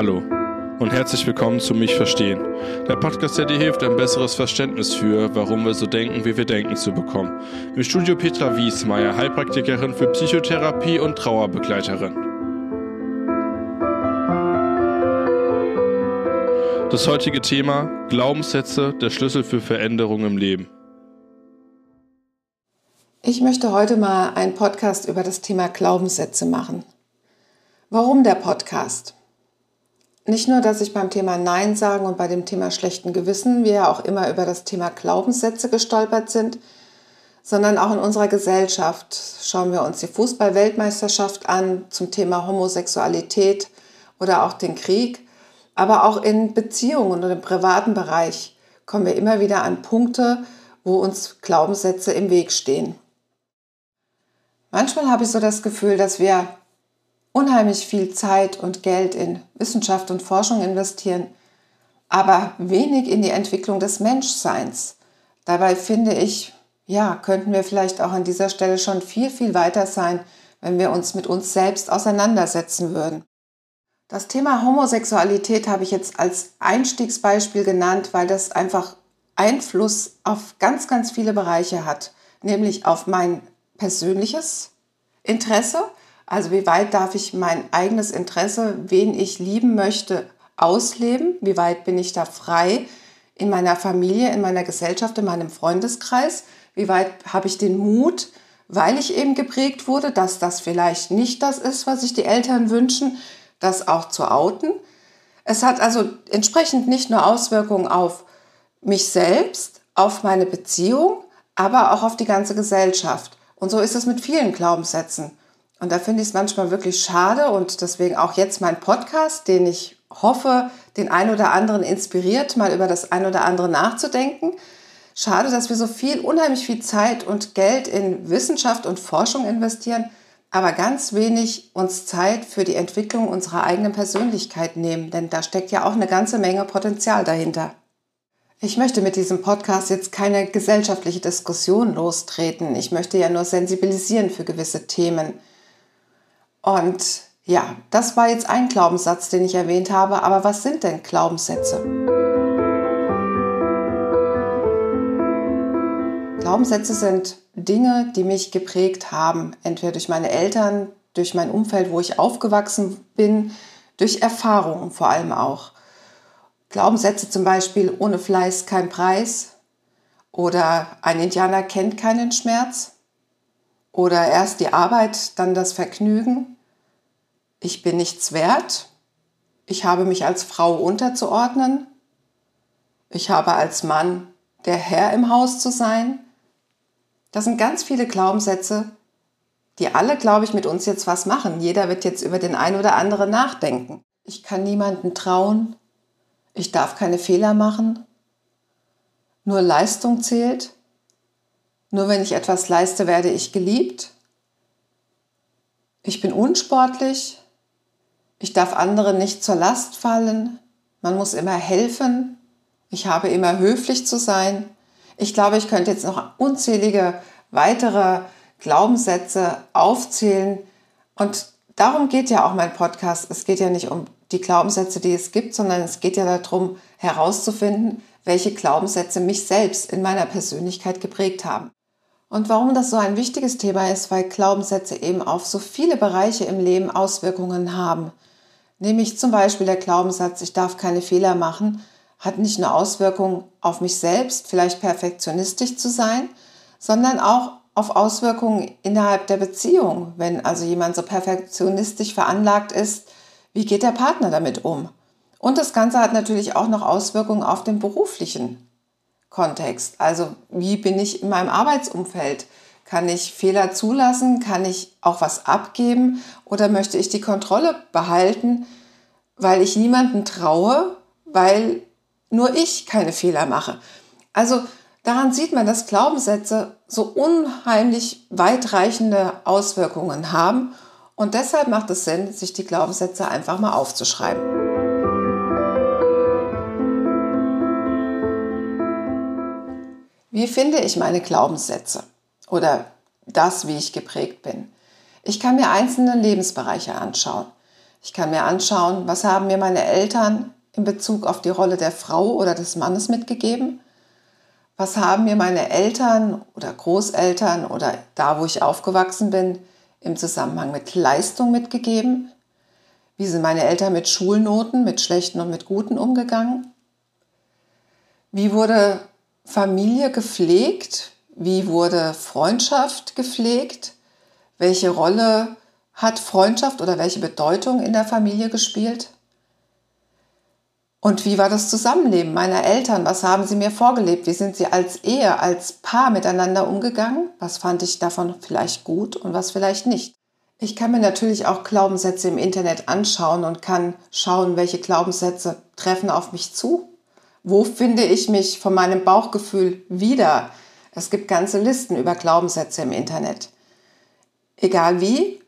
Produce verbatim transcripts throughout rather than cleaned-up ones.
Hallo und herzlich willkommen zu Mich Verstehen, der Podcast, der dir hilft, ein besseres Verständnis für, warum wir so denken, wie wir denken, zu bekommen. Im Studio Petra Wiesmeier, Heilpraktikerin für Psychotherapie und Trauerbegleiterin. Das heutige Thema: Glaubenssätze, der Schlüssel für Veränderung im Leben. Ich möchte heute mal einen Podcast über das Thema Glaubenssätze machen. Warum der Podcast? Nicht nur, dass ich beim Thema Nein sagen und bei dem Thema schlechten Gewissen wir ja auch immer über das Thema Glaubenssätze gestolpert sind, sondern auch in unserer Gesellschaft. Schauen wir uns die Fußball-Weltmeisterschaft an zum Thema Homosexualität oder auch den Krieg. Aber auch in Beziehungen und im privaten Bereich kommen wir immer wieder an Punkte, wo uns Glaubenssätze im Weg stehen. Manchmal habe ich so das Gefühl, dass wir unheimlich viel Zeit und Geld in Wissenschaft und Forschung investieren, aber wenig in die Entwicklung des Menschseins. Dabei finde ich, ja, könnten wir vielleicht auch an dieser Stelle schon viel, viel weiter sein, wenn wir uns mit uns selbst auseinandersetzen würden. Das Thema Homosexualität habe ich jetzt als Einstiegsbeispiel genannt, weil das einfach Einfluss auf ganz, ganz viele Bereiche hat, nämlich auf mein persönliches Interesse. Also wie weit darf ich mein eigenes Interesse, wen ich lieben möchte, ausleben? Wie weit bin ich da frei in meiner Familie, in meiner Gesellschaft, in meinem Freundeskreis? Wie weit habe ich den Mut, weil ich eben geprägt wurde, dass das vielleicht nicht das ist, was sich die Eltern wünschen, das auch zu outen? Es hat also entsprechend nicht nur Auswirkungen auf mich selbst, auf meine Beziehung, aber auch auf die ganze Gesellschaft. Und so ist es mit vielen Glaubenssätzen. Und da finde ich es manchmal wirklich schade und deswegen auch jetzt mein Podcast, den ich hoffe, den einen oder anderen inspiriert, mal über das ein oder andere nachzudenken. Schade, dass wir so viel, unheimlich viel Zeit und Geld in Wissenschaft und Forschung investieren, aber ganz wenig uns Zeit für die Entwicklung unserer eigenen Persönlichkeit nehmen, denn da steckt ja auch eine ganze Menge Potenzial dahinter. Ich möchte mit diesem Podcast jetzt keine gesellschaftliche Diskussion lostreten. Ich möchte ja nur sensibilisieren für gewisse Themen. Und ja, das war jetzt ein Glaubenssatz, den ich erwähnt habe. Aber was sind denn Glaubenssätze? Glaubenssätze sind Dinge, die mich geprägt haben. Entweder durch meine Eltern, durch mein Umfeld, wo ich aufgewachsen bin, durch Erfahrungen vor allem auch. Glaubenssätze zum Beispiel: ohne Fleiß kein Preis oder ein Indianer kennt keinen Schmerz. Oder erst die Arbeit, dann das Vergnügen. Ich bin nichts wert. Ich habe mich als Frau unterzuordnen. Ich habe als Mann der Herr im Haus zu sein. Das sind ganz viele Glaubenssätze, die alle, glaube ich, mit uns jetzt was machen. Jeder wird jetzt über den einen oder anderen nachdenken. Ich kann niemandem trauen. Ich darf keine Fehler machen. Nur Leistung zählt. Nur wenn ich etwas leiste, werde ich geliebt. Ich bin unsportlich. Ich darf anderen nicht zur Last fallen. Man muss immer helfen. Ich habe immer höflich zu sein. Ich glaube, ich könnte jetzt noch unzählige weitere Glaubenssätze aufzählen. Und darum geht ja auch mein Podcast. Es geht ja nicht um die Glaubenssätze, die es gibt, sondern es geht ja darum, herauszufinden, welche Glaubenssätze mich selbst in meiner Persönlichkeit geprägt haben. Und warum das so ein wichtiges Thema ist, weil Glaubenssätze eben auf so viele Bereiche im Leben Auswirkungen haben. Nämlich zum Beispiel der Glaubenssatz, ich darf keine Fehler machen, hat nicht nur Auswirkungen auf mich selbst, vielleicht perfektionistisch zu sein, sondern auch auf Auswirkungen innerhalb der Beziehung. Wenn also jemand so perfektionistisch veranlagt ist, wie geht der Partner damit um? Und das Ganze hat natürlich auch noch Auswirkungen auf den beruflichen Kontext. Also wie bin ich in meinem Arbeitsumfeld? Kann ich Fehler zulassen? Kann ich auch was abgeben? Oder möchte ich die Kontrolle behalten, weil ich niemandem traue, weil nur ich keine Fehler mache? Also daran sieht man, dass Glaubenssätze so unheimlich weitreichende Auswirkungen haben. Und deshalb macht es Sinn, sich die Glaubenssätze einfach mal aufzuschreiben. Wie finde ich meine Glaubenssätze oder das, wie ich geprägt bin? Ich kann mir einzelne Lebensbereiche anschauen. Ich kann mir anschauen, was haben mir meine Eltern in Bezug auf die Rolle der Frau oder des Mannes mitgegeben? Was haben mir meine Eltern oder Großeltern oder da, wo ich aufgewachsen bin, im Zusammenhang mit Leistung mitgegeben? Wie sind meine Eltern mit Schulnoten, mit schlechten und mit guten umgegangen? Wie wurde Familie gepflegt? Wie wurde Freundschaft gepflegt? Welche Rolle hat Freundschaft oder welche Bedeutung in der Familie gespielt? Und wie war das Zusammenleben meiner Eltern? Was haben sie mir vorgelebt? Wie sind sie als Ehe, als Paar miteinander umgegangen? Was fand ich davon vielleicht gut und was vielleicht nicht? Ich kann mir natürlich auch Glaubenssätze im Internet anschauen und kann schauen, welche Glaubenssätze treffen auf mich zu. Wo finde ich mich von meinem Bauchgefühl wieder? Es gibt ganze Listen über Glaubenssätze im Internet. Egal wie,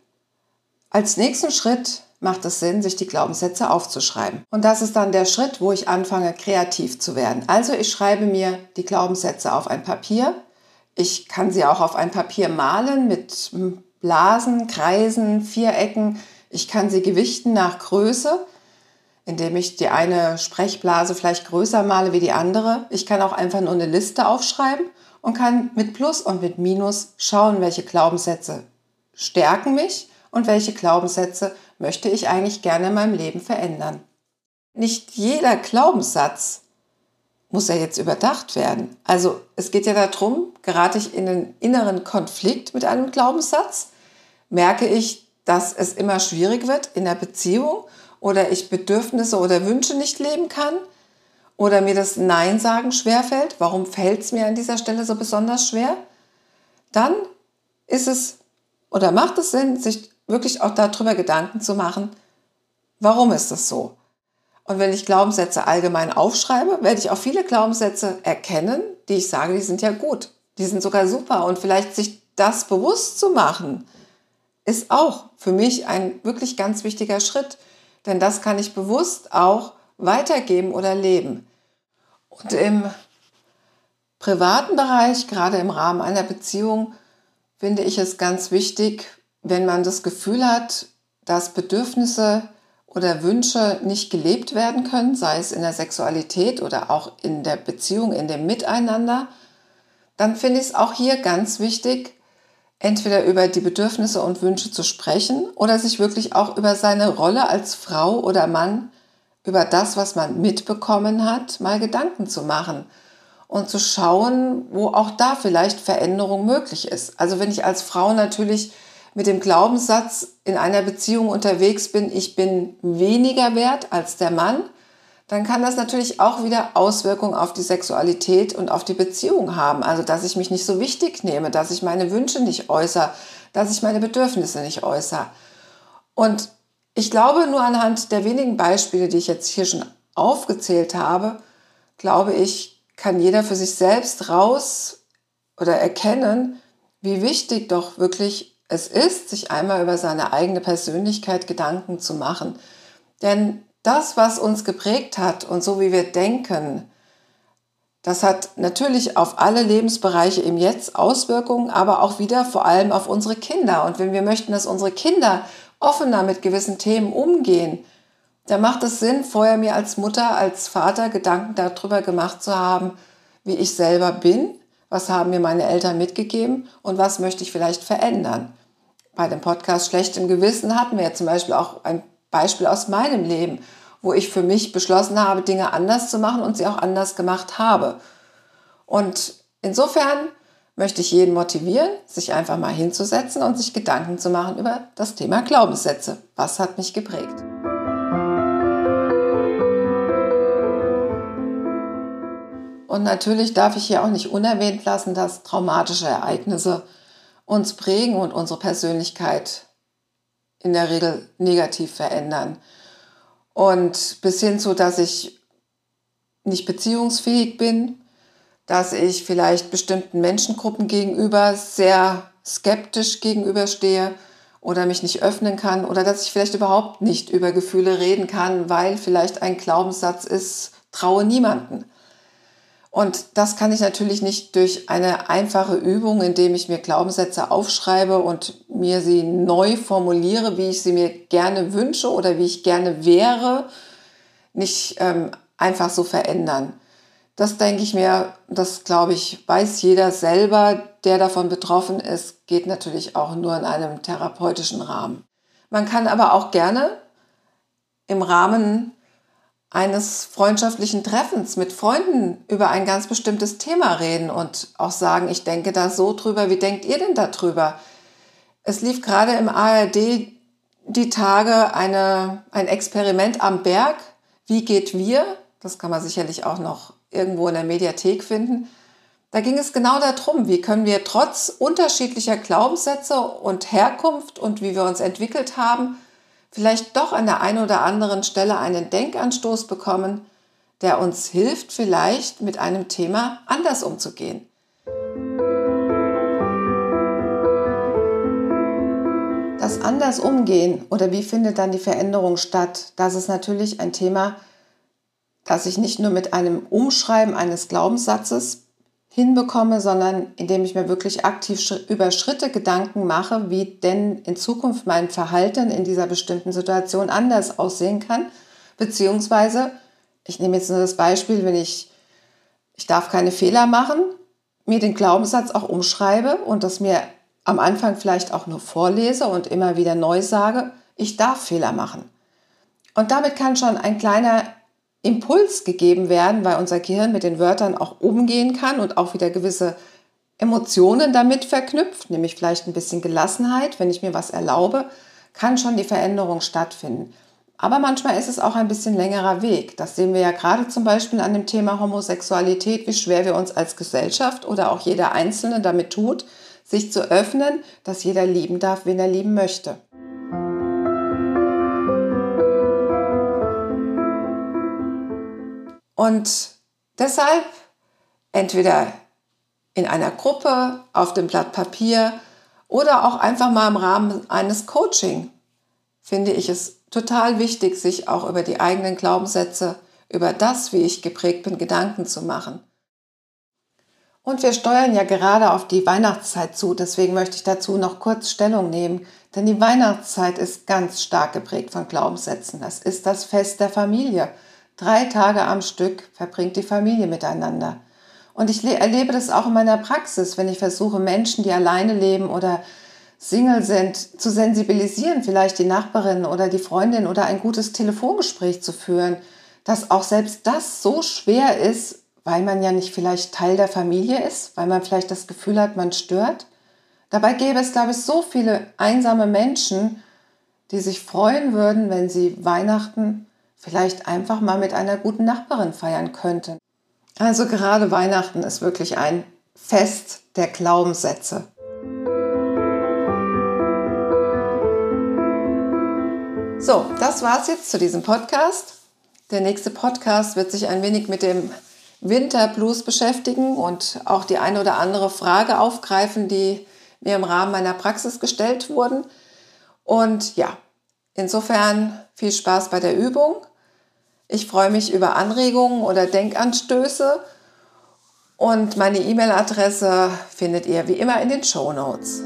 als nächsten Schritt macht es Sinn, sich die Glaubenssätze aufzuschreiben. Und das ist dann der Schritt, wo ich anfange, kreativ zu werden. Also ich schreibe mir die Glaubenssätze auf ein Papier. Ich kann sie auch auf ein Papier malen mit Blasen, Kreisen, Vierecken. Ich kann sie gewichten nach Größe, indem ich die eine Sprechblase vielleicht größer male wie die andere. Ich kann auch einfach nur eine Liste aufschreiben und kann mit Plus und mit Minus schauen, welche Glaubenssätze stärken mich und welche Glaubenssätze möchte ich eigentlich gerne in meinem Leben verändern. Nicht jeder Glaubenssatz muss ja jetzt überdacht werden. Also es geht ja darum, gerate ich in einen inneren Konflikt mit einem Glaubenssatz, merke ich, dass es immer schwierig wird in der Beziehung oder ich Bedürfnisse oder Wünsche nicht leben kann oder mir das Nein sagen schwerfällt. Warum fällt es mir an dieser Stelle so besonders schwer? Dann ist es oder macht es Sinn, sich wirklich auch darüber Gedanken zu machen, warum ist das so? Und wenn ich Glaubenssätze allgemein aufschreibe, werde ich auch viele Glaubenssätze erkennen, die ich sage, die sind ja gut, die sind sogar super. Und vielleicht sich das bewusst zu machen, ist auch für mich ein wirklich ganz wichtiger Schritt, denn das kann ich bewusst auch weitergeben oder leben. Und im privaten Bereich, gerade im Rahmen einer Beziehung, finde ich es ganz wichtig, wenn man das Gefühl hat, dass Bedürfnisse oder Wünsche nicht gelebt werden können, sei es in der Sexualität oder auch in der Beziehung, in dem Miteinander, dann finde ich es auch hier ganz wichtig, entweder über die Bedürfnisse und Wünsche zu sprechen oder sich wirklich auch über seine Rolle als Frau oder Mann, über das, was man mitbekommen hat, mal Gedanken zu machen. Und zu schauen, wo auch da vielleicht Veränderung möglich ist. Also wenn ich als Frau natürlich mit dem Glaubenssatz in einer Beziehung unterwegs bin, ich bin weniger wert als der Mann, dann kann das natürlich auch wieder Auswirkungen auf die Sexualität und auf die Beziehung haben. Also dass ich mich nicht so wichtig nehme, dass ich meine Wünsche nicht äußere, dass ich meine Bedürfnisse nicht äußere. Und ich glaube, nur anhand der wenigen Beispiele, die ich jetzt hier schon aufgezählt habe, glaube ich, kann jeder für sich selbst raus oder erkennen, wie wichtig doch wirklich es ist, sich einmal über seine eigene Persönlichkeit Gedanken zu machen. Denn das, was uns geprägt hat und so wie wir denken, das hat natürlich auf alle Lebensbereiche im Jetzt Auswirkungen, aber auch wieder vor allem auf unsere Kinder. Und wenn wir möchten, dass unsere Kinder offener mit gewissen Themen umgehen, da macht es Sinn, vorher mir als Mutter, als Vater Gedanken darüber gemacht zu haben, wie ich selber bin, was haben mir meine Eltern mitgegeben und was möchte ich vielleicht verändern. Bei dem Podcast Schlechtem Gewissen hatten wir ja zum Beispiel auch ein Beispiel aus meinem Leben, wo ich für mich beschlossen habe, Dinge anders zu machen und sie auch anders gemacht habe. Und insofern möchte ich jeden motivieren, sich einfach mal hinzusetzen und sich Gedanken zu machen über das Thema Glaubenssätze. Was hat mich geprägt? Und natürlich darf ich hier auch nicht unerwähnt lassen, dass traumatische Ereignisse uns prägen und unsere Persönlichkeit in der Regel negativ verändern. Und bis hin zu, dass ich nicht beziehungsfähig bin, dass ich vielleicht bestimmten Menschengruppen gegenüber sehr skeptisch gegenüberstehe oder mich nicht öffnen kann oder dass ich vielleicht überhaupt nicht über Gefühle reden kann, weil vielleicht ein Glaubenssatz ist, traue niemanden. Und das kann ich natürlich nicht durch eine einfache Übung, indem ich mir Glaubenssätze aufschreibe und mir sie neu formuliere, wie ich sie mir gerne wünsche oder wie ich gerne wäre, nicht ähm, einfach so verändern. Das denke ich mir, das glaube ich, weiß jeder selber, der davon betroffen ist, geht natürlich auch nur in einem therapeutischen Rahmen. Man kann aber auch gerne im Rahmen eines freundschaftlichen Treffens mit Freunden über ein ganz bestimmtes Thema reden und auch sagen, ich denke da so drüber, wie denkt ihr denn da drüber? Es lief gerade im A R D die Tage eine, ein Experiment am Berg, wie geht wir? Das kann man sicherlich auch noch irgendwo in der Mediathek finden. Da ging es genau darum, wie können wir trotz unterschiedlicher Glaubenssätze und Herkunft und wie wir uns entwickelt haben, vielleicht doch an der einen oder anderen Stelle einen Denkanstoß bekommen, der uns hilft, vielleicht mit einem Thema anders umzugehen. Das Anders-Umgehen oder wie findet dann die Veränderung statt, das ist natürlich ein Thema, das ich nicht nur mit einem Umschreiben eines Glaubenssatzes hinbekomme, sondern indem ich mir wirklich aktiv über Schritte Gedanken mache, wie denn in Zukunft mein Verhalten in dieser bestimmten Situation anders aussehen kann. Beziehungsweise, ich nehme jetzt nur das Beispiel, wenn ich, ich darf keine Fehler machen, mir den Glaubenssatz auch umschreibe und das mir am Anfang vielleicht auch nur vorlese und immer wieder neu sage, ich darf Fehler machen. Und damit kann schon ein kleiner Impuls gegeben werden, weil unser Gehirn mit den Wörtern auch umgehen kann und auch wieder gewisse Emotionen damit verknüpft, nämlich vielleicht ein bisschen Gelassenheit, wenn ich mir was erlaube, kann schon die Veränderung stattfinden. Aber manchmal ist es auch ein bisschen längerer Weg. Das sehen wir ja gerade zum Beispiel an dem Thema Homosexualität, wie schwer wir uns als Gesellschaft oder auch jeder Einzelne damit tut, sich zu öffnen, dass jeder lieben darf, wen er lieben möchte. Und deshalb entweder in einer Gruppe, auf dem Blatt Papier oder auch einfach mal im Rahmen eines Coaching finde ich es total wichtig, sich auch über die eigenen Glaubenssätze, über das, wie ich geprägt bin, Gedanken zu machen. Und wir steuern ja gerade auf die Weihnachtszeit zu, deswegen möchte ich dazu noch kurz Stellung nehmen, denn die Weihnachtszeit ist ganz stark geprägt von Glaubenssätzen. Das ist das Fest der Familie. Drei Tage am Stück verbringt die Familie miteinander. Und ich erlebe das auch in meiner Praxis, wenn ich versuche, Menschen, die alleine leben oder Single sind, zu sensibilisieren, vielleicht die Nachbarin oder die Freundin oder ein gutes Telefongespräch zu führen, dass auch selbst das so schwer ist, weil man ja nicht vielleicht Teil der Familie ist, weil man vielleicht das Gefühl hat, man stört. Dabei gäbe es, glaube ich, so viele einsame Menschen, die sich freuen würden, wenn sie Weihnachten vielleicht einfach mal mit einer guten Nachbarin feiern könnten. Also gerade Weihnachten ist wirklich ein Fest der Glaubenssätze. So, das war's jetzt zu diesem Podcast. Der nächste Podcast wird sich ein wenig mit dem Winterblues beschäftigen und auch die eine oder andere Frage aufgreifen, die mir im Rahmen meiner Praxis gestellt wurden. Und ja, insofern viel Spaß bei der Übung. Ich freue mich über Anregungen oder Denkanstöße und meine E-Mail-Adresse findet ihr wie immer in den Shownotes.